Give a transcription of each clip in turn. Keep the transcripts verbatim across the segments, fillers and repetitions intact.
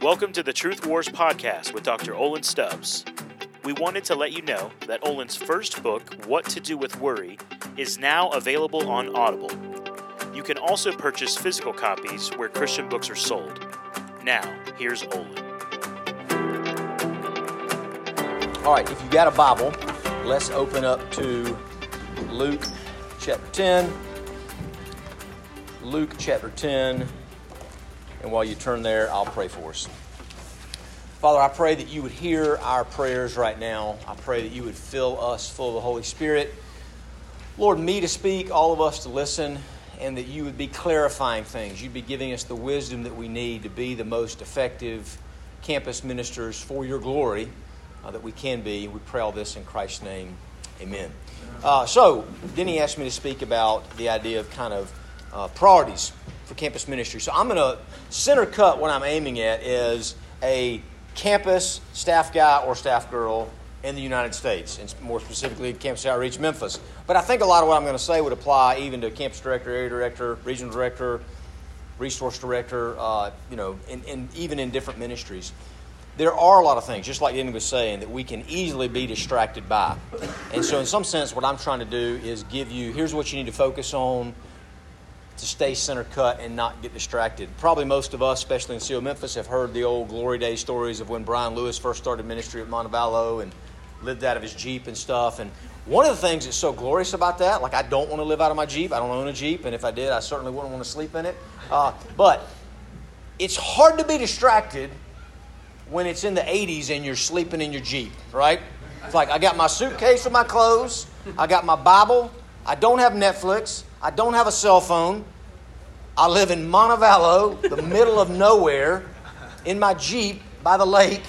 Welcome to the Truth Wars podcast with Doctor Olin Stubbs. We wanted to let you know that Olin's first book, What to Do with Worry, is now available on Audible. You can also purchase physical copies where Christian books are sold. Now, here's Olin. All right, if you got a Bible, let's open up to Luke chapter ten. Luke chapter ten. And while you turn there, I'll pray for us. Father, I pray that you would hear our prayers right now. I pray that you would fill us full of the Holy Spirit. Lord, me to speak, all of us to listen, and that you would be clarifying things. You'd be giving us the wisdom that we need to be the most effective campus ministers for your glory uh, that we can be. We pray all this in Christ's name. Amen. Uh, so, Denny asked me to speak about the idea of kind of uh, priorities for campus ministry. So I'm going to center cut what I'm aiming at is a campus staff guy or staff girl in the United States, and more specifically Campus Outreach Memphis. But I think a lot of what I'm going to say would apply even to campus director, area director, regional director, resource director, uh, you know, and, and even in different ministries. There are a lot of things, just like Denny was saying, that we can easily be distracted by. And so in some sense, what I'm trying to do is give you, here's what you need to focus on, to stay center cut and not get distracted. Probably most of us, especially in C O Memphis, have heard the old glory day stories of when Brian Lewis first started ministry at Montevallo and lived out of his Jeep and stuff. And one of the things that's so glorious about that, like I don't want to live out of my Jeep. I don't own a Jeep. And if I did, I certainly wouldn't want to sleep in it. Uh, but it's hard to be distracted when it's in the eighties and you're sleeping in your Jeep, right? It's like I got my suitcase with my clothes. I got my Bible. I don't have Netflix. I don't have a cell phone. I live in Montevallo, the middle of nowhere, in my Jeep by the lake,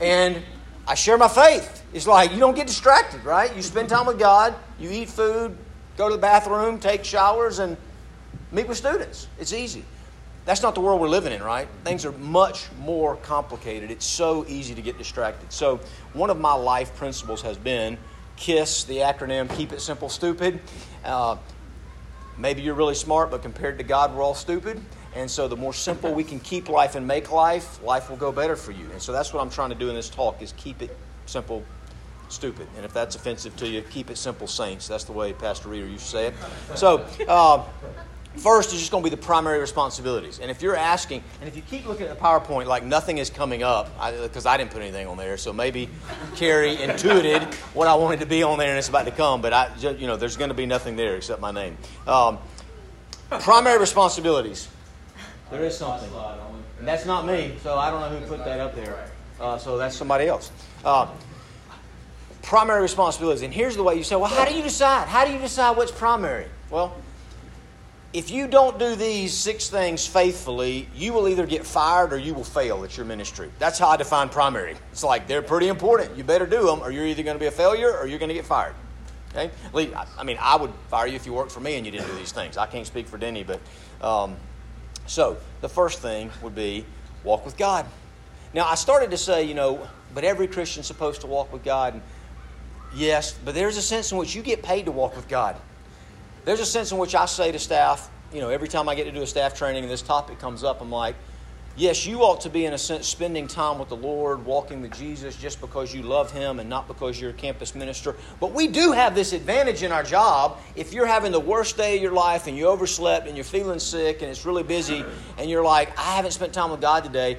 and I share my faith. It's like you don't get distracted, right? You spend time with God, you eat food, go to the bathroom, take showers, and meet with students. It's easy. That's not the world we're living in, right? Things are much more complicated. It's so easy to get distracted. So one of my life principles has been KISS, the acronym, Keep It Simple, Stupid. Uh, Maybe you're really smart, but compared to God, we're all stupid. And so the more simple we can keep life and make life, life will go better for you. And so that's what I'm trying to do in this talk is keep it simple, stupid. And if that's offensive to you, keep it simple, saints. That's the way Pastor Reeder used to say it. So uh, first is just going to be the primary responsibilities. And if you're asking, and if you keep looking at the PowerPoint like nothing is coming up, because I, I didn't put anything on there, so maybe Carrie intuited what I wanted to be on there and it's about to come, but I, you know, there's going to be nothing there except my name. Um, primary responsibilities. There is something. And that's not me, so I don't know who put that up there. Uh, so that's somebody else. Uh, primary responsibilities. And here's the way you say, well, how do you decide? How do you decide what's primary? Well, if you don't do these six things faithfully, you will either get fired or you will fail at your ministry. That's how I define primary. It's like they're pretty important. You better do them or you're either going to be a failure or you're going to get fired. Okay? I mean, I would fire you if you worked for me and you didn't do these things. I can't speak for Denny, but um, so the first thing would be walk with God. Now, I started to say, you know, but every Christian's supposed to walk with God. And yes, but there's a sense in which you get paid to walk with God. There's a sense in which I say to staff, you know, every time I get to do a staff training and this topic comes up, I'm like, yes, you ought to be, in a sense, spending time with the Lord, walking with Jesus just because you love Him and not because you're a campus minister. But we do have this advantage in our job. If you're having the worst day of your life and you overslept and you're feeling sick and it's really busy and you're like, I haven't spent time with God today,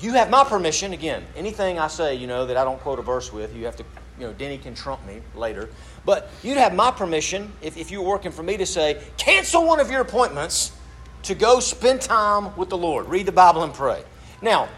you have my permission. Again, anything I say, you know, that I don't quote a verse with, you have to, you know, Denny can trump me later. But you'd have my permission, if, if you were working for me, to say, cancel one of your appointments to go spend time with the Lord. Read the Bible and pray. Now,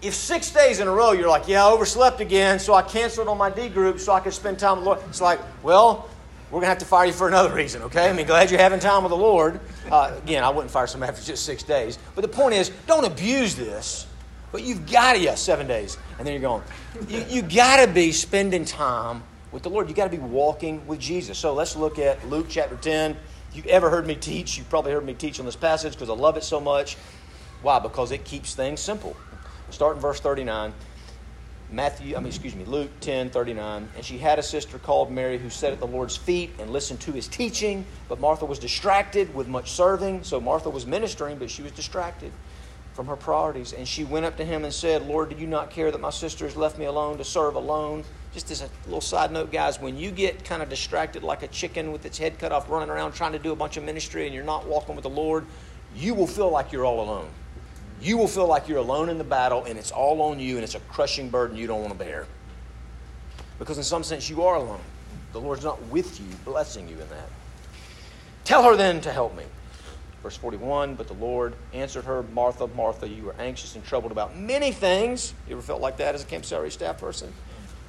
if six days in a row you're like, yeah, I overslept again, so I canceled on my D group so I could spend time with the Lord. It's like, well, we're going to have to fire you for another reason, okay? I mean, glad you're having time with the Lord. Uh, again, I wouldn't fire somebody after just six days. But the point is, don't abuse this. But you've got to, yes, seven days. And then you're going, you, you got to be spending time with the Lord. You got to be walking with Jesus. So let's look at Luke chapter ten. If you've ever heard me teach, you've probably heard me teach on this passage because I love it so much. Why? Because it keeps things simple. Start in verse thirty-nine. Matthew, I mean, excuse me, Luke ten, thirty-nine. And she had a sister called Mary who sat at the Lord's feet and listened to his teaching. But Martha was distracted with much serving. So Martha was ministering, but she was distracted. from her priorities. And she went up to him and said, Lord, do you not care that my sister has left me alone to serve alone? Just as a little side note, guys, when you get kind of distracted like a chicken with its head cut off, running around trying to do a bunch of ministry and you're not walking with the Lord, you will feel like you're all alone. You will feel like you're alone in the battle and it's all on you and it's a crushing burden you don't want to bear. Because in some sense you are alone. The Lord's not with you, blessing you in that. Tell her then to help me. Verse forty-one, but the Lord answered her, Martha, Martha, you are anxious and troubled about many things. You ever felt like that as a Campus Outreach staff person?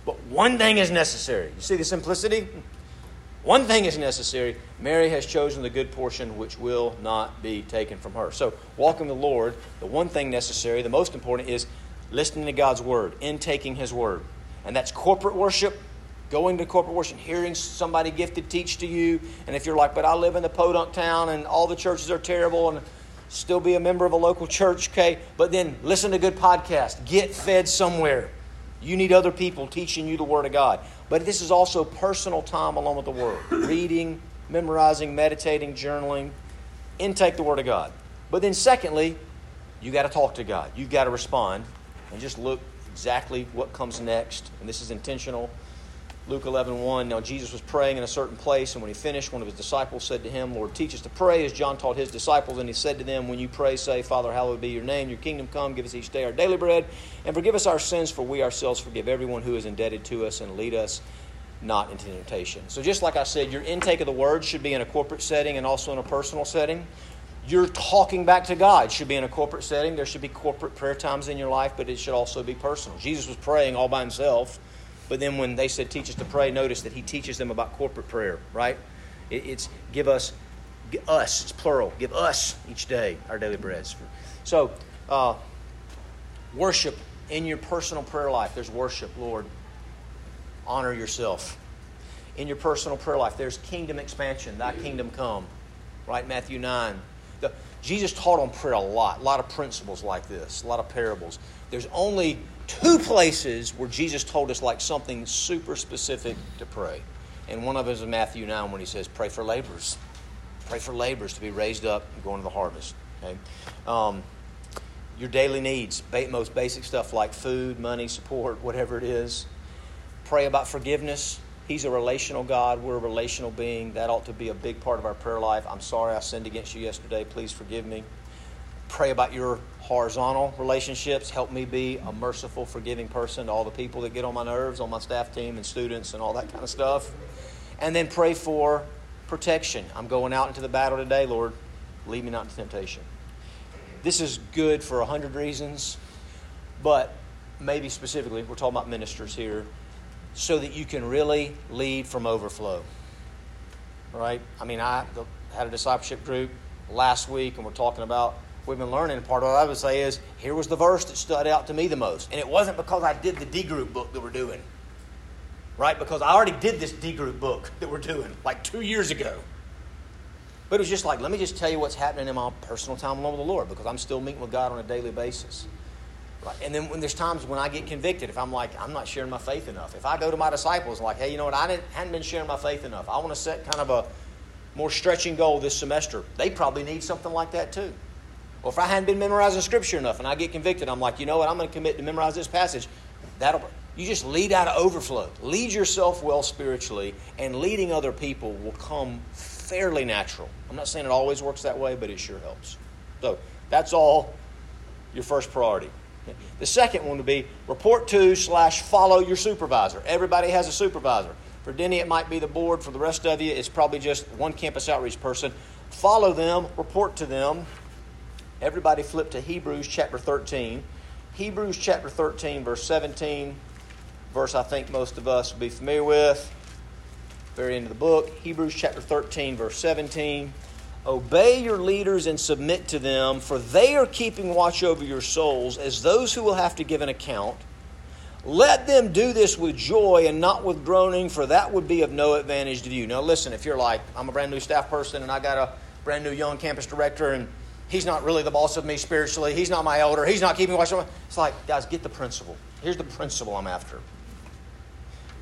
But one thing is necessary. You see the simplicity? One thing is necessary. Mary has chosen the good portion which will not be taken from her. So walking the Lord, the one thing necessary, the most important is listening to God's word, intaking his word. And that's corporate worship, going to corporate worship, hearing somebody gifted teach to you. And if you're like, but I live in the podunk town and all the churches are terrible, and still be a member of a local church, okay? But then listen to good podcasts. Get fed somewhere. You need other people teaching you the Word of God. But this is also personal time along with the Word. Reading, memorizing, meditating, journaling. Intake the Word of God. But then secondly, you got to talk to God. You've got to respond and just look exactly what comes next. And this is intentional. Luke eleven one, now Jesus was praying in a certain place, and when he finished, one of his disciples said to him, Lord, teach us to pray, as John taught his disciples. And he said to them, when you pray, say, Father, hallowed be your name, your kingdom come, give us each day our daily bread, and forgive us our sins, for we ourselves forgive everyone who is indebted to us, and lead us not into temptation. So just like I said, your intake of the Word should be in a corporate setting and also in a personal setting. Your talking back to God should be in a corporate setting. There should be corporate prayer times in your life, but it should also be personal. Jesus was praying all by himself. But then when they said, teach us to pray, notice that he teaches them about corporate prayer, right? It, it's give us, give us, it's plural, give us each day our daily breads. So uh, worship in your personal prayer life. There's worship, Lord. Honor yourself. In your personal prayer life, there's kingdom expansion, thy kingdom come, right? Matthew nine. The, Jesus taught on prayer a lot, a lot of principles like this, a lot of parables. There's only two places where Jesus told us like something super specific to pray. And one of them is in Matthew nine when he says, pray for laborers. Pray for laborers to be raised up and go into the harvest. Okay? Um, your daily needs, most basic stuff like food, money, support, whatever it is. Pray about forgiveness. He's a relational God. We're a relational being. That ought to be a big part of our prayer life. I'm sorry I sinned against you yesterday. Please forgive me. Pray about your horizontal relationships. Help me be a merciful, forgiving person to all the people that get on my nerves, on my staff team and students and all that kind of stuff. And then pray for protection. I'm going out into the battle today, Lord. Lead me not into temptation. This is good for a hundred reasons, but maybe specifically, we're talking about ministers here, so that you can really lead from overflow. Right? I mean, I had a discipleship group last week, and we're talking about we've been learning, and part of what I would say is, here was the verse that stood out to me the most. And it wasn't because I did the D group book that we're doing. Right? Because I already did this D group book that we're doing like two years ago. But it was just like, let me just tell you what's happening in my personal time alone with the Lord, because I'm still meeting with God on a daily basis. Right? And then when there's times when I get convicted, if I'm like, I'm not sharing my faith enough. If I go to my disciples like, hey, you know what, I didn't, hadn't been sharing my faith enough. I want to set kind of a more stretching goal this semester. They probably need something like that too. Or if I hadn't been memorizing Scripture enough and I get convicted, I'm like, you know what, I'm going to commit to memorize this passage. That'll You just lead out of overflow. Lead yourself well spiritually, and leading other people will come fairly natural. I'm not saying it always works that way, but it sure helps. So that's all your first priority. The second one would be report to slash follow your supervisor. Everybody has a supervisor. For Denny, it might be the board. For the rest of you, it's probably just one campus outreach person. Follow them, report to them. Everybody flip to Hebrews chapter thirteen. Hebrews chapter thirteen, verse seventeen. Verse I think most of us will be familiar with. Very end of the book. Hebrews chapter thirteen, verse seventeen. Obey your leaders and submit to them, for they are keeping watch over your souls as those who will have to give an account. Let them do this with joy and not with groaning, for that would be of no advantage to you. Now listen, if you're like, I'm a brand new staff person and I got a brand new young campus director and he's not really the boss of me spiritually. He's not my elder. He's not keeping watch over me. It's like, guys, get the principle. Here's the principle I'm after.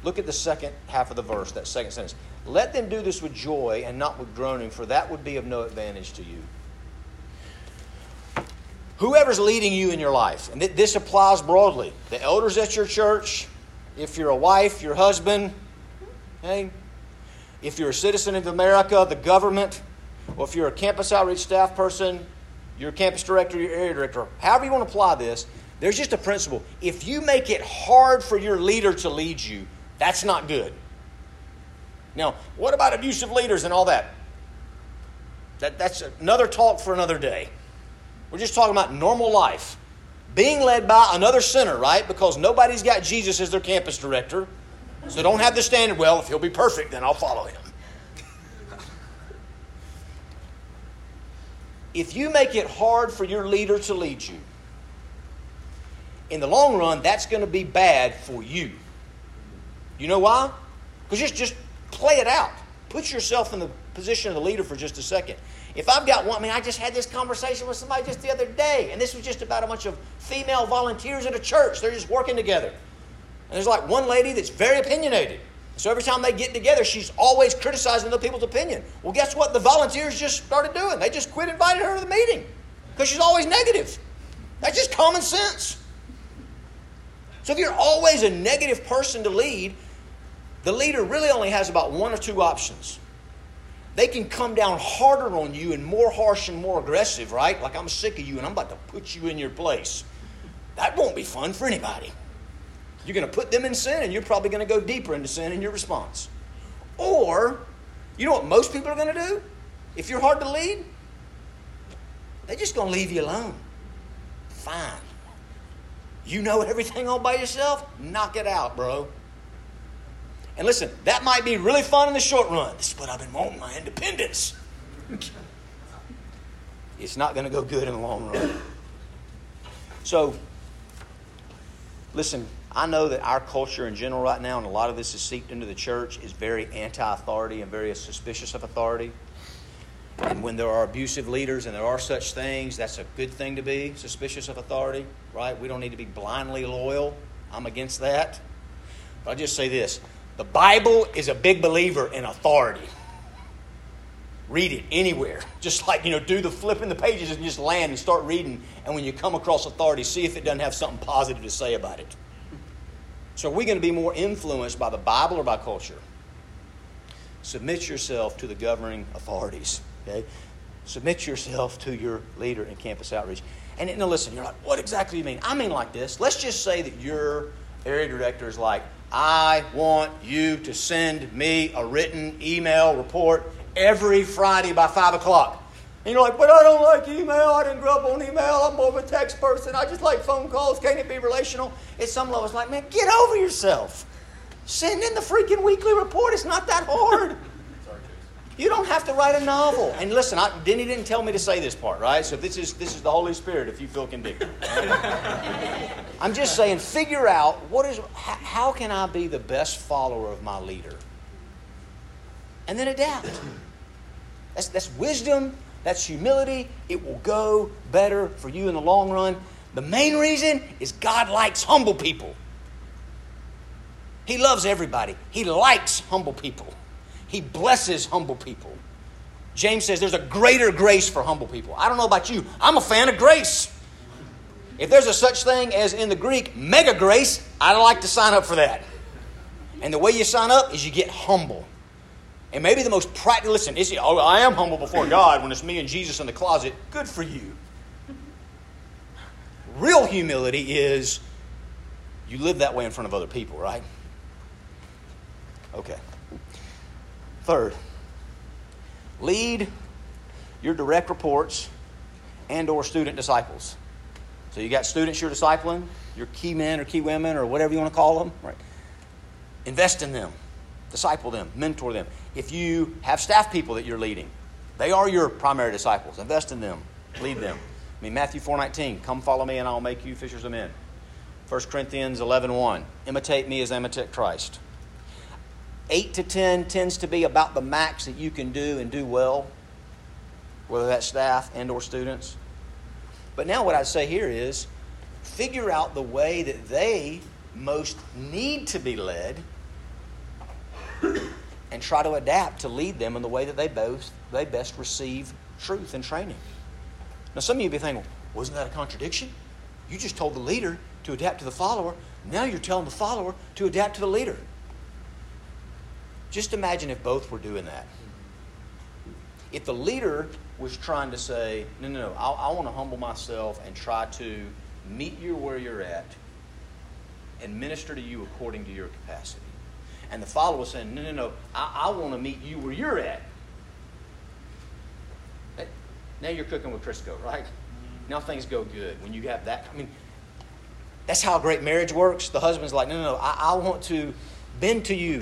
Look at the second half of the verse, that second sentence. Let them do this with joy and not with groaning, for that would be of no advantage to you. Whoever's leading you in your life, and th- this applies broadly, the elders at your church, if you're a wife, your husband, hey, if you're a citizen of America, the government, or if you're a campus outreach staff person, your campus director, your area director, however you want to apply this, there's just a principle. If you make it hard for your leader to lead you, that's not good. Now, what about abusive leaders and all that? That that's another talk for another day. We're just talking about normal life. Being led by another sinner, right? Because nobody's got Jesus as their campus director. So don't have the standard, well, if he'll be perfect, then I'll follow him. If you make it hard for your leader to lead you, in the long run, that's going to be bad for you. You know why? Because just, just play it out. Put yourself in the position of the leader for just a second. If I've got one, I mean, I just had this conversation with somebody just the other day, and this was just about a bunch of female volunteers at a church. They're just working together. And there's like one lady that's very opinionated. So every time they get together, she's always criticizing other people's opinion. Well, guess what? The volunteers just started doing. They just quit inviting her to the meeting because she's always negative. That's just common sense. So if you're always a negative person to lead, the leader really only has about one or two options. They can come down harder on you and more harsh and more aggressive, right? Like, I'm sick of you and I'm about to put you in your place. That won't be fun for anybody. You're going to put them in sin, and you're probably going to go deeper into sin in your response. Or, you know what most people are going to do? If you're hard to lead, they're just going to leave you alone. Fine. You know everything all by yourself? Knock it out, bro. And listen, that might be really fun in the short run. This is what I've been wanting, my independence. It's not going to go good in the long run. So, listen, I know that our culture in general right now, and a lot of this is seeped into the church, is very anti-authority and very suspicious of authority. And when there are abusive leaders and there are such things, that's a good thing to be suspicious of authority, right? We don't need to be blindly loyal. I'm against that. But I'll just say this. The Bible is a big believer in authority. Read it anywhere. Just like, you know, do the flipping the pages and just land and start reading. And when you come across authority, see if it doesn't have something positive to say about it. So are we going to be more influenced by the Bible or by culture? Submit yourself to the governing authorities. Okay? Submit yourself to your leader in campus outreach. And now listen, you're like, what exactly do you mean? I mean like this. Let's just say that your area director is like, I want you to send me a written email report every Friday by five o'clock. And you're like, but I don't like email. I didn't grow up on email. I'm more of a text person. I just like phone calls. Can't it be relational? At some level, it's like, man, get over yourself. Send in the freaking weekly report. It's not that hard. You don't have to write a novel. And listen, I, Denny didn't tell me to say this part, right? So this is this is the Holy Spirit if you feel convicted. I'm just saying, figure out what is how, how can I be the best follower of my leader? And then adapt. That's that's wisdom. That's humility. It will go better for you in the long run. The main reason is God likes humble people. He loves everybody. He likes humble people. He blesses humble people. James says there's a greater grace for humble people. I don't know about you. I'm a fan of grace. If there's a such thing as in the Greek, mega grace, I'd like to sign up for that. And the way you sign up is you get humble. And maybe the most practical, listen, is, oh, I am humble before God when it's me and Jesus in the closet. Good for you. Real humility is you live that way in front of other people, right? Okay. Third, lead your direct reports and or student disciples. So you got students you're discipling, your key men or key women or whatever you want to call them, right? Invest in them. Disciple them, mentor them. If you have staff people that you're leading, they are your primary disciples. Invest in them, lead them. I mean, Matthew four nineteen, come follow me and I'll make you fishers of men. First Corinthians eleven one, imitate me as I imitate Christ. eight to ten tends to be about the max that you can do and do well, whether that's staff and or students. But now what I'd say here is figure out the way that they most need to be led and try to adapt to lead them in the way that they both they best receive truth and training. Now, some of you be thinking, Wasn't that a contradiction? You just told the leader to adapt to the follower. Now you're telling the follower to adapt to the leader. Just imagine if both were doing that. If the leader was trying to say, no, no, no, I, I want to humble myself and try to meet you where you're at and minister to you according to your capacity. And the follower saying, no, no, no, I, I want to meet you where you're at. Now you're cooking with Crisco, right? Now things go good when you have that. I mean, that's how a great marriage works. The husband's like, no, no, no, I, I want to bend to you.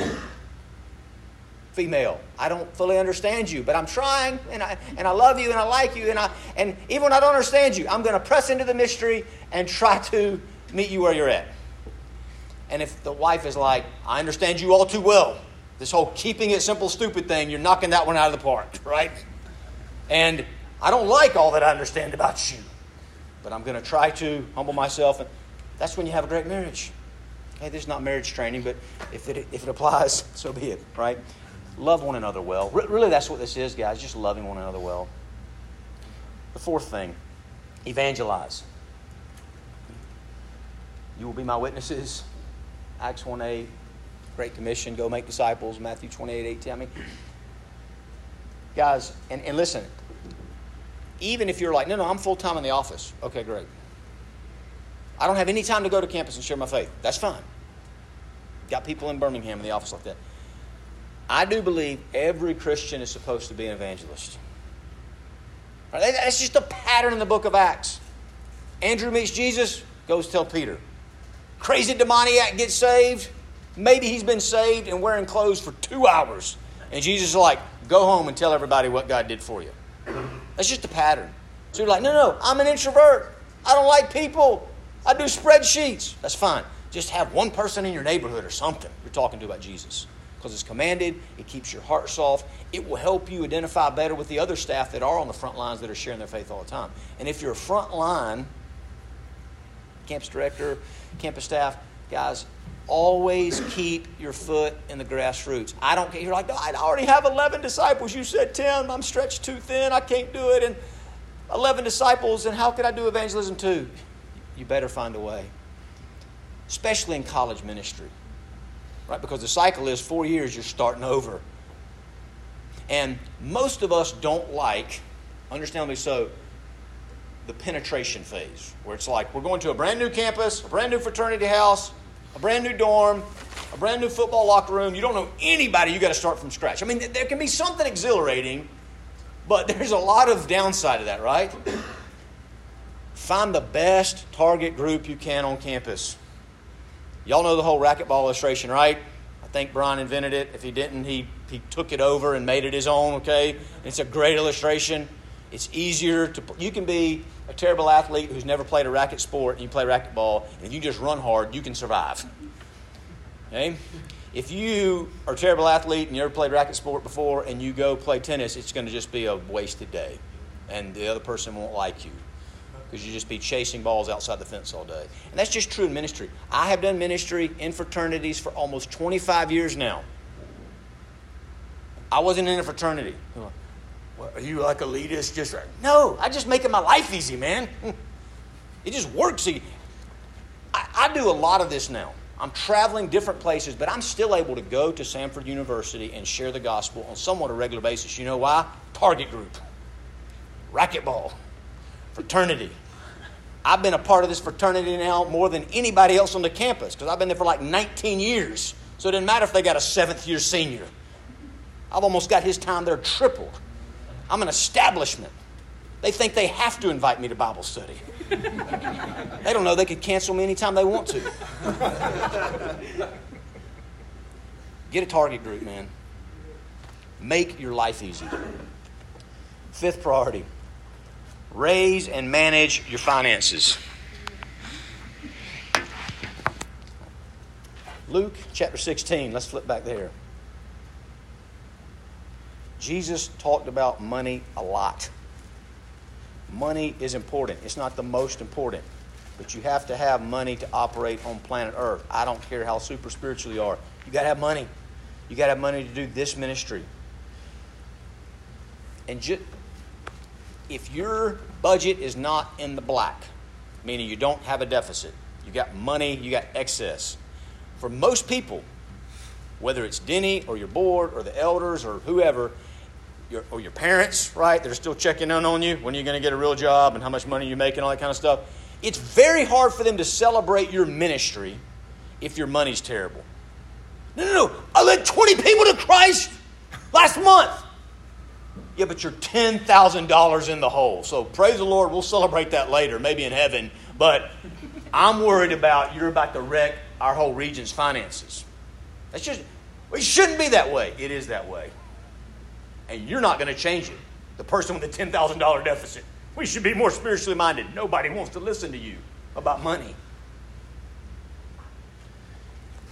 Female, I don't fully understand you, but I'm trying, and I and I love you, and I like you, and I and even when I don't understand you, I'm going to press into the mystery and try to meet you where you're at. And if the wife is like, I understand you all too well, this whole keeping it simple, stupid thing, you're knocking that one out of the park, right? And I don't like all that I understand about you, but I'm going to try to humble myself, and that's when you have a great marriage. Hey, this is not marriage training, but if it if it applies, so be it, right? Love one another well. Really, that's what this is, guys, just loving one another well. The fourth thing, evangelize. You will be my witnesses. Acts one eight, Great Commission, go make disciples, Matthew twenty-eight eighteen. I mean, guys, and, and listen, even if you're like, no, no, I'm full-time in the office. Okay, great. I don't have any time to go to campus and share my faith. That's fine. Got people in Birmingham in the office like that. I do believe every Christian is supposed to be an evangelist. That's just a pattern in the book of Acts. Andrew meets Jesus, goes tell Peter. Crazy demoniac gets saved. Maybe he's been saved and wearing clothes for two hours. And Jesus is like, go home and tell everybody what God did for you. That's just a pattern. So you're like, no, no, I'm an introvert. I don't like people. I do spreadsheets. That's fine. Just have one person in your neighborhood or something you're talking to about Jesus. Because it's commanded, it keeps your heart soft, it will help you identify better with the other staff that are on the front lines that are sharing their faith all the time. And if you're a front line, campus director, campus staff, guys, always keep your foot in the grassroots. I don't care. You're like, no, I already have eleven disciples. You said ten. I'm stretched too thin. I can't do it. And eleven disciples, and how could I do evangelism too? You better find a way, especially in college ministry. Right? Because the cycle is four years, you're starting over. And most of us don't like, understandably so, the penetration phase, where it's like we're going to a brand new campus, a brand new fraternity house, a brand new dorm, a brand new football locker room. You don't know anybody, you got to start from scratch. I mean, there can be something exhilarating, but there's a lot of downside to that, right? Find the best target group you can on campus. Y'all know the whole racquetball illustration, right? I think Brian invented it. If he didn't, he, he took it over and made it his own, okay? And it's a great illustration. It's easier to – you can be a terrible athlete who's never played a racket sport, and you play racquetball, and if you just run hard, you can survive, okay? If you are a terrible athlete and you never played racket sport before and you go play tennis, it's going to just be a wasted day, and the other person won't like you. Because you just be chasing balls outside the fence all day. And that's just true in ministry. I have done ministry in fraternities for almost twenty-five years now. I wasn't in a fraternity. What, are you like elitist? Just right? No, I just making my life easy, man. It just works. I, I do a lot of this now. I'm traveling different places, but I'm still able to go to Sanford University and share the gospel on somewhat a regular basis. You know why? Target group. Racquetball. Fraternity. I've been a part of this fraternity now more than anybody else on the campus because I've been there for like nineteen years. So it didn't matter if they got a seventh-year senior. I've almost got his time there tripled. I'm an establishment. They think they have to invite me to Bible study. They don't know they could cancel me anytime they want to. Get a target group, man. Make your life easy. Fifth priority. Raise and manage your finances. Luke chapter sixteen. Let's flip back there. Jesus talked about money a lot. Money is important. It's not the most important. But you have to have money to operate on planet Earth. I don't care how super spiritual you are. You got to have money. You got to have money to do this ministry. And just... if your budget is not in the black, meaning you don't have a deficit, you got money, you got excess, for most people, whether it's Denny or your board or the elders or whoever, your, or your parents, right, they're still checking in on you, when are you going to get a real job and how much money you make and all that kind of stuff, it's very hard for them to celebrate your ministry if your money's terrible. No, no, no, I led twenty people to Christ last month. Yeah, but you're ten thousand dollars in the hole. So praise the Lord, we'll celebrate that later, maybe in heaven. But I'm worried about you're about to wreck our whole region's finances. That's just, it shouldn't be that way. It is that way. And you're not going to change it. The person with the ten thousand dollars deficit. We should be more spiritually minded. Nobody wants to listen to you about money.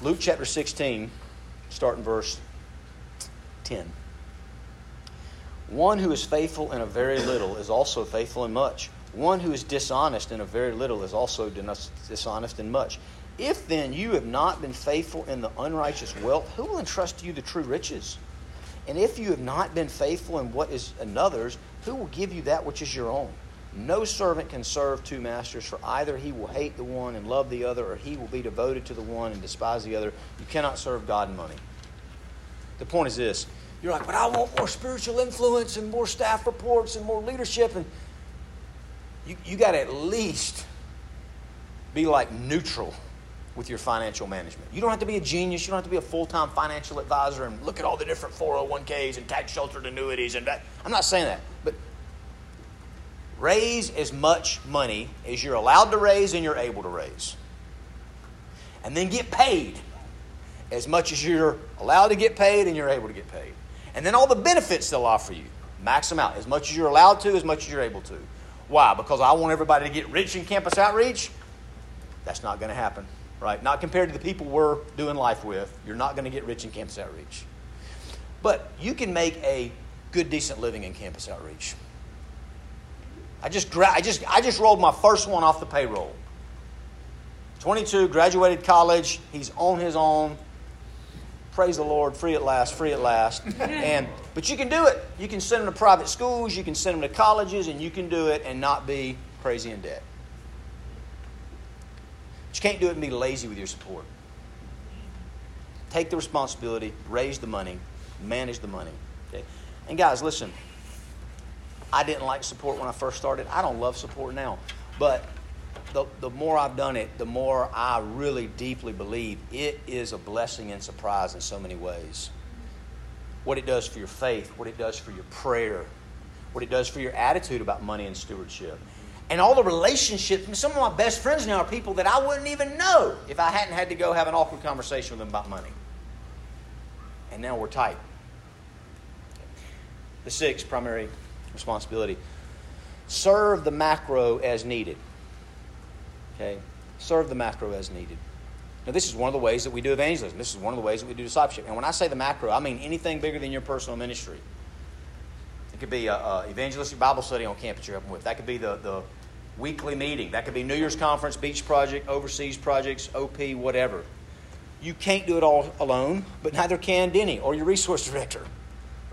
Luke chapter sixteen, starting verse ten. One who is faithful in a very little is also faithful in much. One who is dishonest in a very little is also dishonest in much. If then you have not been faithful in the unrighteous wealth, who will entrust to you the true riches? And if you have not been faithful in what is another's, who will give you that which is your own? No servant can serve two masters, for either he will hate the one and love the other, or he will be devoted to the one and despise the other. You cannot serve God and money. The point is this. You're like, but I want more spiritual influence and more staff reports and more leadership. And you, you got to at least be like neutral with your financial management. You don't have to be a genius. You don't have to be a full-time financial advisor and look at all the different four oh one k's and tax-sheltered annuities. And that. I'm not saying that. But raise as much money as you're allowed to raise and you're able to raise. And then get paid as much as you're allowed to get paid and you're able to get paid. And then all the benefits they'll offer you, max them out. As much as you're allowed to, as much as you're able to. Why? Because I want everybody to get rich in campus outreach? That's not going to happen, right? Not compared to the people we're doing life with. You're not going to get rich in campus outreach. But you can make a good, decent living in campus outreach. I just, gra- I just, I just rolled my first one off the payroll. twenty-two, graduated college. He's on his own. Praise the Lord, free at last, free at last. And but you can do it. You can send them to private schools, you can send them to colleges, and you can do it and not be crazy in debt. But you can't do it and be lazy with your support. Take the responsibility, raise the money, manage the money. Okay? And guys, listen, I didn't like support when I first started. I don't love support now. But The, the more I've done it, the more I really deeply believe it is a blessing and surprise in so many ways. What it does for your faith, what it does for your prayer, what it does for your attitude about money and stewardship. And all the relationships, I mean, some of my best friends now are people that I wouldn't even know if I hadn't had to go have an awkward conversation with them about money. And now we're tight. The sixth primary responsibility, serve the macro as needed. Okay. Serve the macro as needed. Now, this is one of the ways that we do evangelism. This is one of the ways that we do discipleship. And when I say the macro, I mean anything bigger than your personal ministry. It could be a, a evangelistic Bible study on campus you're helping with. That could be the, the weekly meeting. That could be New Year's conference, beach project, overseas projects, O P, whatever. You can't do it all alone, but neither can Denny or your resource director.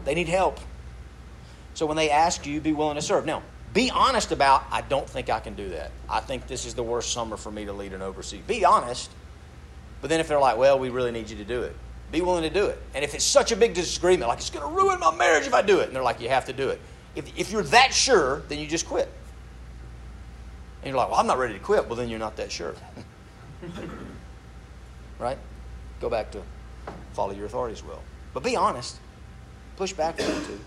They need help. So when they ask you, be willing to serve. Now, be honest about, I don't think I can do that. I think this is the worst summer for me to lead an overseas. Be honest. But then if they're like, well, we really need you to do it, be willing to do it. And if it's such a big disagreement, like it's going to ruin my marriage if I do it, and they're like, you have to do it. If, if you're that sure, then you just quit. And you're like, well, I'm not ready to quit. Well, then you're not that sure. Right? Go back to follow your authorities well. But be honest. Push back if you need to.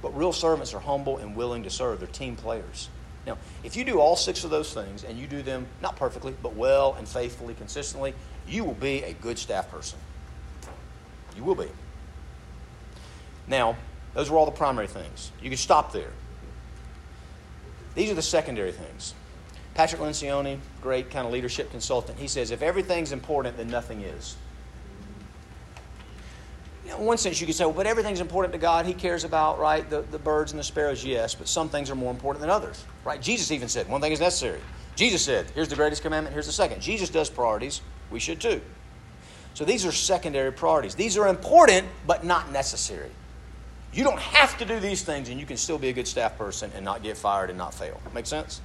But real servants are humble and willing to serve. They're team players. Now, if you do all six of those things and you do them, not perfectly, but well and faithfully, consistently, you will be a good staff person. You will be. Now, those were all the primary things. You can stop there. These are the secondary things. Patrick Lencioni, great kind of leadership consultant, he says, if everything's important, then nothing is. In one sense, you could say, well, but everything's important to God. He cares about, right, the, the birds and the sparrows, yes, but some things are more important than others, right? Jesus even said, one thing is necessary. Jesus said, here's the greatest commandment, here's the second. Jesus does priorities. We should too. So these are secondary priorities. These are important, but not necessary. You don't have to do these things, and you can still be a good staff person and not get fired and not fail. Make sense?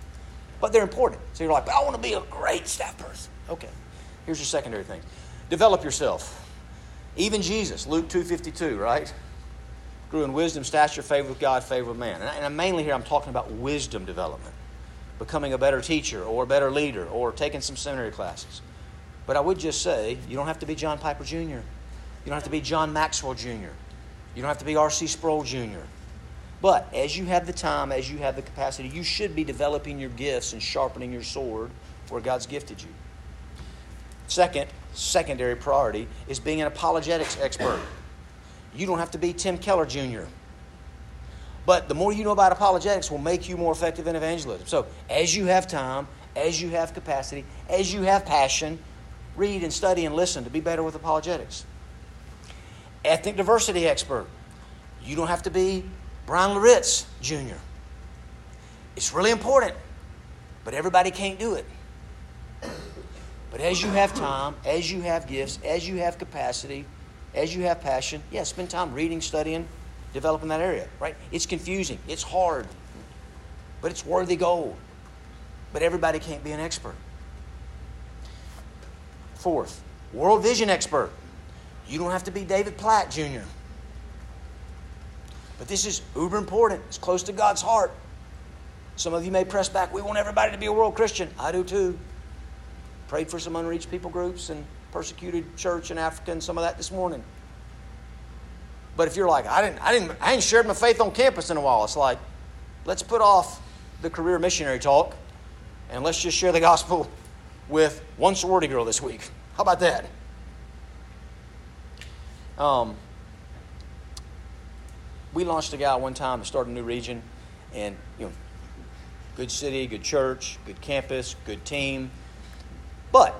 But they're important. So you're like, but I want to be a great staff person. Okay. Here's your secondary thing. Develop yourself. Even Jesus, Luke two fifty-two, right? Grew in wisdom, stature, favor with God, favor with man. And, I, and I'm mainly here I'm talking about wisdom development. Becoming a better teacher or a better leader or taking some seminary classes. But I would just say, you don't have to be John Piper Junior You don't have to be John Maxwell Junior You don't have to be R C Sproul Junior But as you have the time, as you have the capacity, you should be developing your gifts and sharpening your sword where God's gifted you. Second, secondary priority is being an apologetics expert. You don't have to be Tim Keller Junior But the more you know about apologetics will make you more effective in evangelism. So as you have time, as you have capacity, as you have passion, read and study and listen to be better with apologetics. Ethnic diversity expert. You don't have to be Brian Loritz Junior It's really important, but everybody can't do it. But as you have time, as you have gifts, as you have capacity, as you have passion, yeah, spend time reading, studying, developing that area, right? It's confusing. It's hard, but it's worthy gold. But everybody can't be an expert. Fourth, world vision expert. You don't have to be David Platt Junior But this is uber important. It's close to God's heart. Some of you may press back. We want everybody to be a world Christian. I do too. Prayed for some unreached people groups and persecuted church in Africa and some of that this morning. But if you're like, I didn't, I didn't, I ain't shared my faith on campus in a while. It's like, let's put off the career missionary talk and let's just share the gospel with one sorority girl this week. How about that? Um, we launched a guy one time to start a new region, and you know, good city, good church, good campus, good team. But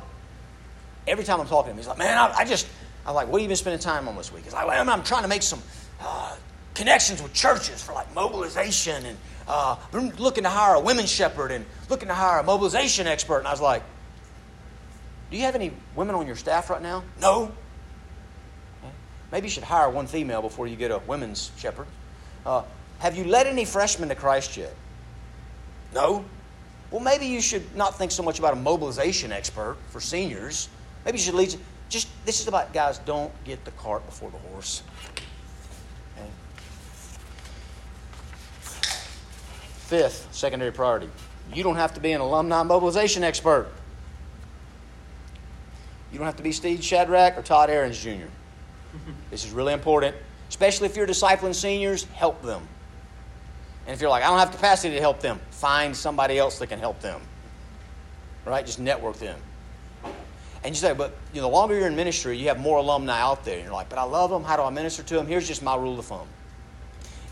every time I'm talking to him, he's like, "Man, I, I just," I'm like, "What have you been spending time on this week?" He's like, well, I'm, "I'm trying to make some uh, connections with churches for like mobilization, and uh, I'm looking to hire a women's shepherd, and looking to hire a mobilization expert." And I was like, "Do you have any women on your staff right now?" No. Maybe you should hire one female before you get a women's shepherd. Uh, have you led any freshmen to Christ yet? No. Well, maybe you should not think so much about a mobilization expert for seniors. Maybe you should lead. Just this is about, guys, don't get the cart before the horse. Okay. Fifth, secondary priority. You don't have to be an alumni mobilization expert. You don't have to be Steve Shadrack or Todd Aarons Junior This is really important, especially if you're discipling seniors, help them. And if you're like, I don't have capacity to help them, find somebody else that can help them, right? Just network them. And you say, but you know, the longer you're in ministry, you have more alumni out there. And you're like, but I love them. How do I minister to them? Here's just my rule of thumb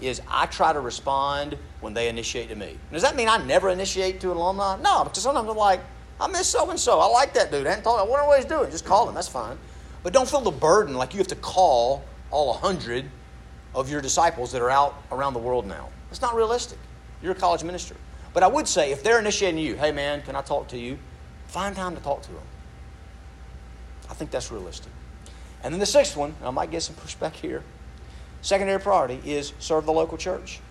is I try to respond when they initiate to me. Does that mean I never initiate to an alumni? No, because sometimes I'm like, I miss so-and-so. I like that dude. I hadn't talked. I wonder what he's doing. Just call him. That's fine. But don't feel the burden like you have to call all one hundred of your disciples that are out around the world now. It's not realistic. You're a college minister. But I would say if they're initiating you, hey, man, can I talk to you? Find time to talk to them. I think that's realistic. And then the sixth one, and I might get some pushback here, secondary priority is serve the local church.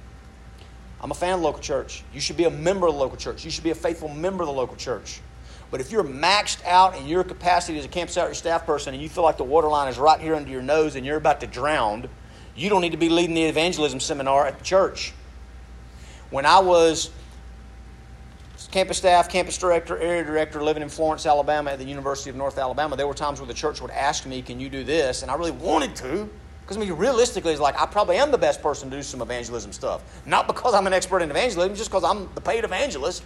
I'm a fan of the local church. You should be a member of the local church. You should be a faithful member of the local church. But if you're maxed out in your capacity as a campus outreach staff person and you feel like the waterline is right here under your nose and you're about to drown, you don't need to be leading the evangelism seminar at the church. When I was campus staff, campus director, area director, living in Florence, Alabama at the University of North Alabama, there were times where the church would ask me, can you do this? And I really wanted to because, I mean, realistically, it's like I probably am the best person to do some evangelism stuff. Not because I'm an expert in evangelism, just because I'm the paid evangelist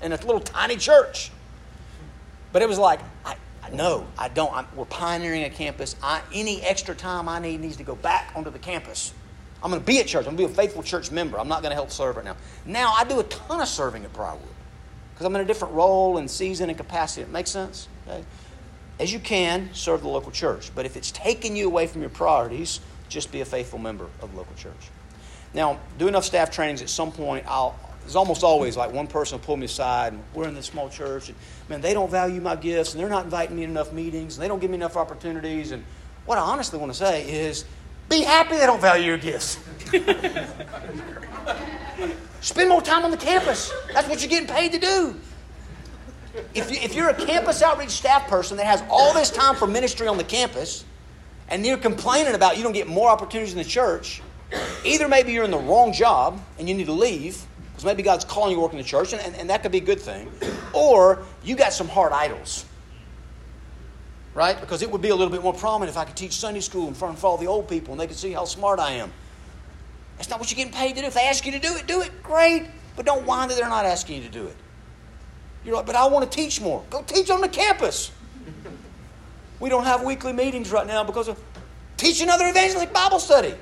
in a little tiny church. But it was like, I, no, I don't. I'm, we're pioneering a campus. I, any extra time I need needs to go back onto the campus. I'm going to be at church. I'm going to be a faithful church member. I'm not going to help serve right now. Now, I do a ton of serving at Priorwood because I'm in a different role and season and capacity. It makes sense? Okay? As you can, serve the local church. But if it's taking you away from your priorities, just be a faithful member of the local church. Now, do enough staff trainings at some point, I'll... It's almost always like one person will pull me aside and we're in this small church and, man, they don't value my gifts and they're not inviting me to enough meetings and they don't give me enough opportunities. And what I honestly want to say is Be happy they don't value your gifts. Spend more time on the campus. That's what you're getting paid to do. If, you, if you're a campus outreach staff person that has all this time for ministry on the campus, and you're complaining about you don't get more opportunities in the church, either maybe you're in the wrong job and you need to leave, because maybe God's calling you to work in the church, and, and, and that could be a good thing, or you got some hard idols, right? Because it would be a little bit more prominent if I could teach Sunday school in front of all the old people and they could see how smart I am. That's not what you're getting paid to do. If they ask you to do it, do it. Great. But don't whine that they're not asking you to do it. You're like, but I want to teach more. Go teach on the campus. We don't have weekly meetings right now because of teach another evangelistic Bible study.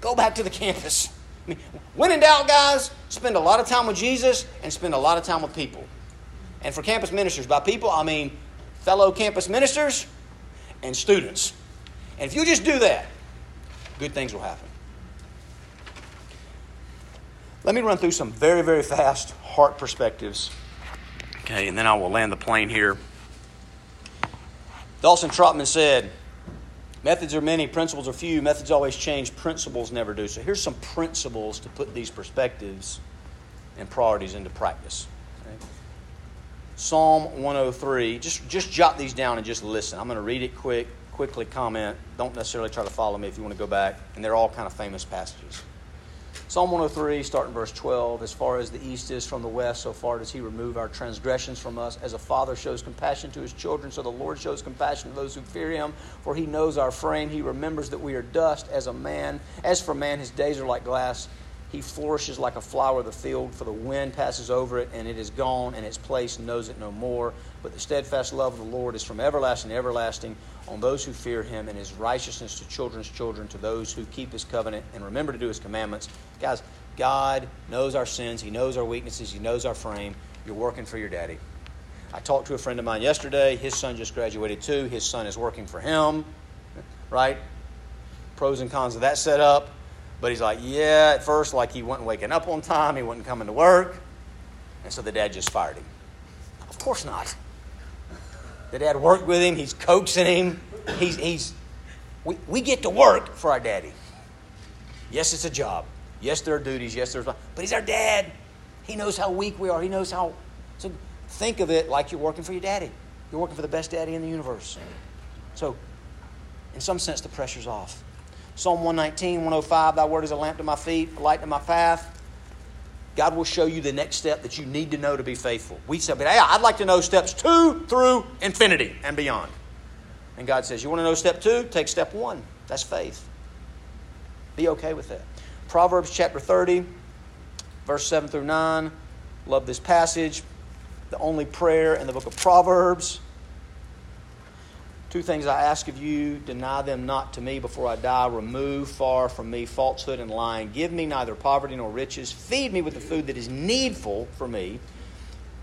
Go back to the campus. I mean, when in doubt, guys, spend a lot of time with Jesus and spend a lot of time with people. And for campus ministers, by people, I mean fellow campus ministers and students. And if you just do that, good things will happen. Let me run through some very, very fast heart perspectives. Okay, and then I will land the plane here. Dawson Trotman said, methods are many, principles are few, methods always change, principles never do. So here's some principles to put these perspectives and priorities into practice. Okay? Psalm one oh three, just, just jot these down and just listen. I'm going to read it quick, quickly comment. Don't necessarily try to follow me if you want to go back. And they're all kind of famous passages. Psalm one oh three, starting verse twelve, as far as the east is from the west, so far does he remove our transgressions from us. As a father shows compassion to his children, so the Lord shows compassion to those who fear him. For he knows our frame. He remembers that we are dust as a man. As for man, his days are like glass. He flourishes like a flower of the field, for the wind passes over it, and it is gone, and its place knows it no more. But the steadfast love of the Lord is from everlasting to everlasting on those who fear him, and his righteousness to children's children, to those who keep his covenant and remember to do his commandments. Guys, God knows our sins. He knows our weaknesses. He knows our frame. You're working for your daddy. I talked to a friend of mine yesterday. His son just graduated too. His son is working for him, right? Pros and cons of that setup. But he's like, yeah, at first, like he wasn't waking up on time. He wasn't coming to work. And so the dad just fired him. Of course not. The dad worked with him. He's coaxing him. He's, he's, we, we get to work for our daddy. Yes, it's a job. Yes, there are duties. Yes, there's, but he's our dad. He knows how weak we are. He knows how. So think of it like you're working for your daddy. You're working for the best daddy in the universe. So in some sense, the pressure's off. Psalm one nineteen, one oh five, thy word is a lamp to my feet, a light to my path. God will show you the next step that you need to know to be faithful. We said, but hey, I'd like to know steps two through infinity and beyond. And God says, you want to know step two? Take step one. That's faith. Be okay with that. Proverbs chapter thirty, verse seven through nine. Love this passage. The only prayer in the book of Proverbs. Two things I ask of you, deny them not to me before I die. Remove far from me falsehood and lying. Give me neither poverty nor riches. Feed me with the food that is needful for me,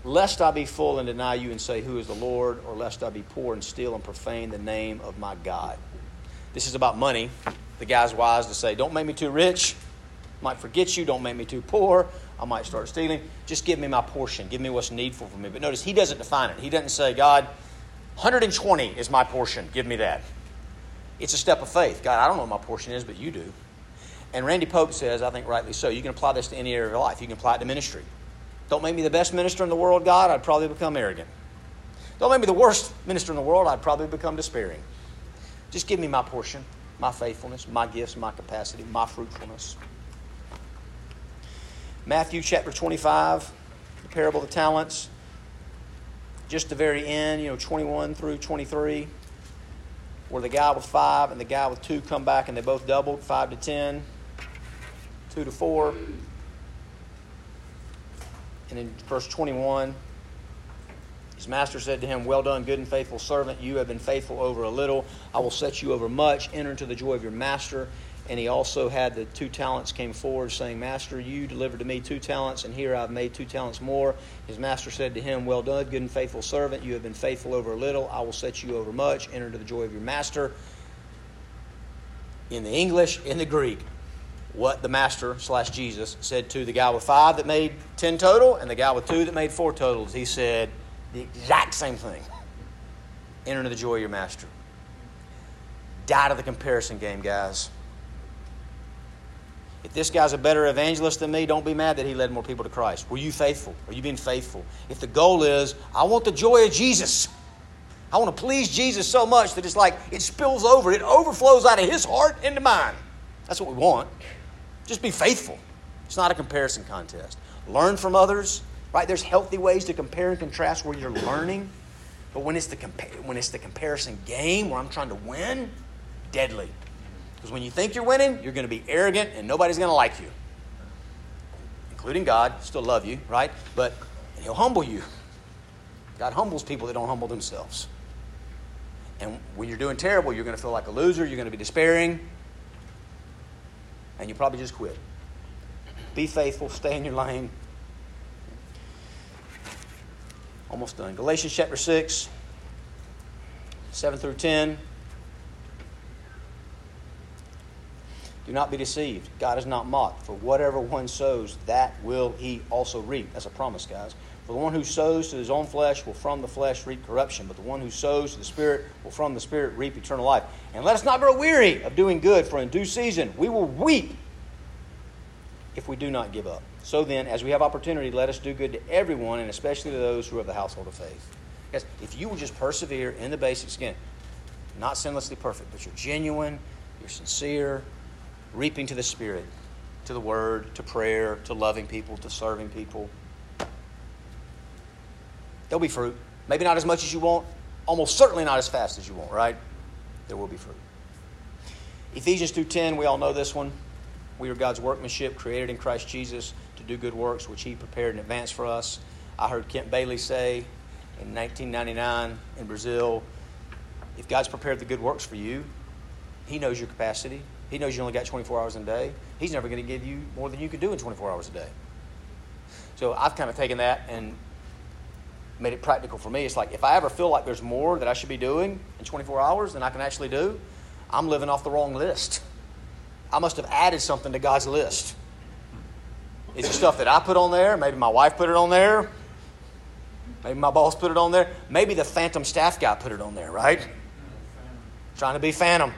lest I be full and deny you and say, who is the Lord? Or lest I be poor and steal and profane the name of my God. This is about money. The guy's wise to say, don't make me too rich. I might forget you. Don't make me too poor. I might start stealing. Just give me my portion. Give me what's needful for me. But notice, he doesn't define it. He doesn't say, God, one hundred twenty is my portion. Give me that. It's a step of faith. God, I don't know what my portion is, but you do. And Randy Pope says, I think rightly so, you can apply this to any area of your life. You can apply it to ministry. Don't make me the best minister in the world, God. I'd probably become arrogant. Don't make me the worst minister in the world. I'd probably become despairing. Just give me my portion, my faithfulness, my gifts, my capacity, my fruitfulness. Matthew chapter twenty-five, the parable of the talents. Just the very end, you know, twenty-one through twenty-three, where the guy with five and the guy with two come back and they both doubled, five to ten, two to four. And in verse twenty-one, his master said to him, well done, good and faithful servant. You have been faithful over a little. I will set you over much. Enter into the joy of your master. And he also had the two talents came forward, saying, Master, you delivered to me two talents, and here I've made two talents more. His master said to him, well done, good and faithful servant. You have been faithful over a little. I will set you over much. Enter into the joy of your master. In the English, in the Greek, what the master slash Jesus said to the guy with five that made ten total and the guy with two that made four totals, he said the exact same thing. Enter into the joy of your master. Die to the comparison game, guys. If this guy's a better evangelist than me, don't be mad that he led more people to Christ. Were you faithful? Are you being faithful? If the goal is, I want the joy of Jesus. I want to please Jesus so much that it's like it spills over. It overflows out of his heart into mine. That's what we want. Just be faithful. It's not a comparison contest. Learn from others, right? There's healthy ways to compare and contrast where you're learning. But when it's the compa- when it's the comparison game where I'm trying to win, deadly. Because when you think you're winning, you're going to be arrogant and nobody's going to like you. Including God, still love you, right? But he'll humble you. God humbles people that don't humble themselves. And when you're doing terrible, you're going to feel like a loser. You're going to be despairing. And you probably just quit. Be faithful. Stay in your lane. Almost done. Galatians chapter six, seven through ten. Do not be deceived. God is not mocked. For whatever one sows, that will he also reap. That's a promise, guys. For the one who sows to his own flesh will from the flesh reap corruption. But the one who sows to the Spirit will from the Spirit reap eternal life. And let us not grow weary of doing good, for in due season we will reap if we do not give up. So then, as we have opportunity, let us do good to everyone, and especially to those who are of the household of faith. Guys, if you will just persevere in the basics, again, not sinlessly perfect, but you're genuine, you're sincere, reaping to the Spirit, to the Word, to prayer, to loving people, to serving people. There'll be fruit. Maybe not as much as you want, almost certainly not as fast as you want, right? There will be fruit. Ephesians two ten, we all know this one. We are God's workmanship, created in Christ Jesus to do good works, which he prepared in advance for us. I heard Kent Bailey say in nineteen ninety-nine in Brazil, if God's prepared the good works for you, he knows your capacity. He knows you only got twenty-four hours in a day. He's never going to give you more than you can do in twenty-four hours a day. So I've kind of taken that and made it practical for me. It's like if I ever feel like there's more that I should be doing in twenty-four hours than I can actually do, I'm living off the wrong list. I must have added something to God's list. Is it stuff that I put on there? Maybe my wife put it on there. Maybe my boss put it on there. Maybe the phantom staff guy put it on there, right? Trying to be phantom.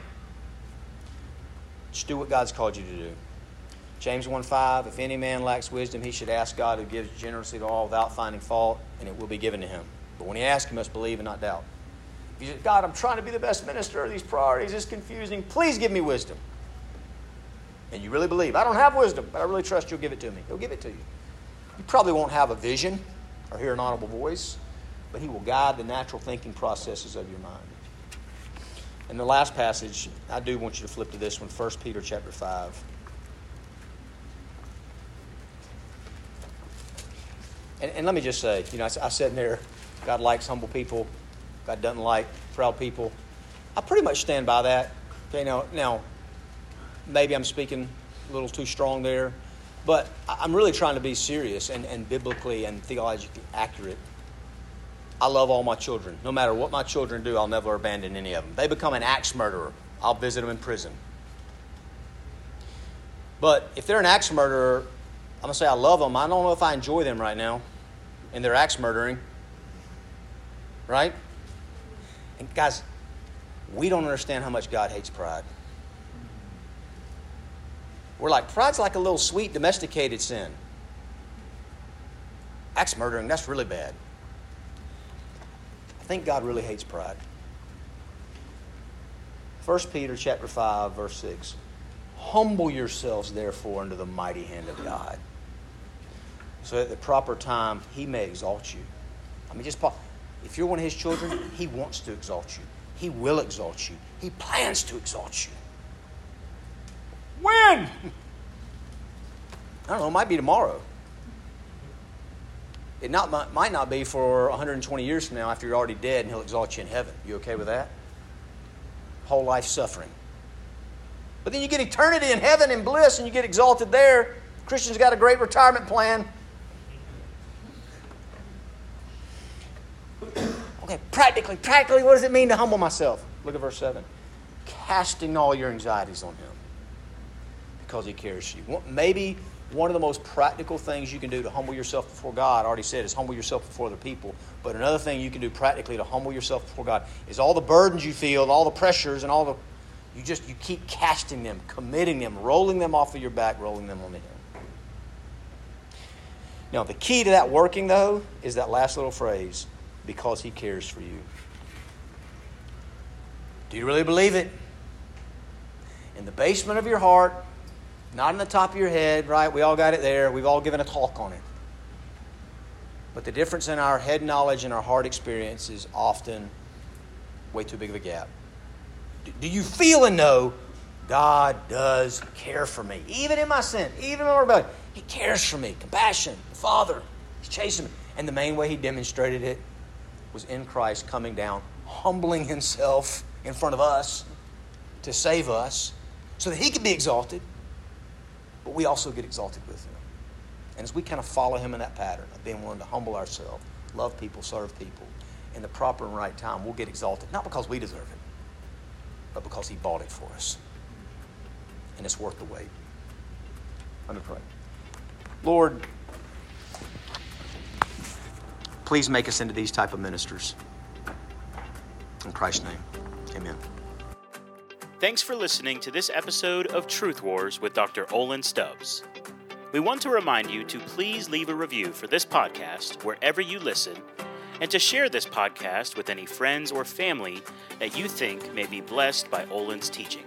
Just do what God's called you to do. James one five, if any man lacks wisdom, he should ask God, who gives generously to all without finding fault, and it will be given to him. But when he asks, he must believe and not doubt. If you say, God, I'm trying to be the best minister, these priorities, it's confusing. Please give me wisdom. And you really believe, I don't have wisdom, but I really trust you'll give it to me. He'll give it to you. You probably won't have a vision or hear an audible voice, but he will guide the natural thinking processes of your mind. And the last passage, I do want you to flip to this one, First Peter chapter five. And, and let me just say, you know, I, I said in there, God likes humble people. God doesn't like proud people. I pretty much stand by that. Okay, now, now maybe I'm speaking a little too strong there, but I'm really trying to be serious and, and biblically and theologically accurate. I love all my children. No matter what my children do, I'll never abandon any of them. They become an axe murderer, I'll visit them in prison. But if they're an axe murderer, I'm going to say I love them. I don't know if I enjoy them right now in their axe murdering. Right? And guys, we don't understand how much God hates pride. We're like, pride's like a little sweet domesticated sin. Axe murdering, that's really bad. I think God really hates pride. First Peter chapter five, verse six. Humble yourselves, therefore, under the mighty hand of God, so that at the proper time he may exalt you. I mean, just if you're one of his children, he wants to exalt you. He will exalt you. He plans to exalt you. When? I don't know. It might be tomorrow. It not, might not be for one hundred twenty years from now after you're already dead, and he'll exalt you in heaven. You okay with that? Whole life suffering. But then you get eternity in heaven and bliss, and you get exalted there. Christians got a great retirement plan. Okay, practically, practically, what does it mean to humble myself? Look at verse seven. Casting all your anxieties on him because he cares for you. Maybe one of the most practical things you can do to humble yourself before God, I already said, is humble yourself before other people. But another thing you can do practically to humble yourself before God is all the burdens you feel, all the pressures, and all the You just you keep casting them, committing them, rolling them off of your back, rolling them on the end. Now, the key to that working, though, is that last little phrase, because he cares for you. Do you really believe it? In the basement of your heart, not in the top of your head, right? We all got it there. We've all given a talk on it. But the difference in our head knowledge and our heart experience is often way too big of a gap. Do you feel and know God does care for me? Even in my sin, even in my rebellion, he cares for me. Compassion, the Father, he's chasing me. And the main way he demonstrated it was in Christ coming down, humbling himself in front of us to save us so that he could be exalted, but we also get exalted with him. And as we kind of follow him in that pattern of being willing to humble ourselves, love people, serve people, in the proper and right time, we'll get exalted, not because we deserve it, but because he bought it for us. And it's worth the wait. Let me pray. Lord, please make us into these type of ministers. In Christ's name, amen. Thanks for listening to this episode of Truth Wars with Doctor Olin Stubbs. We want to remind you to please leave a review for this podcast wherever you listen, and to share this podcast with any friends or family that you think may be blessed by Olin's teaching.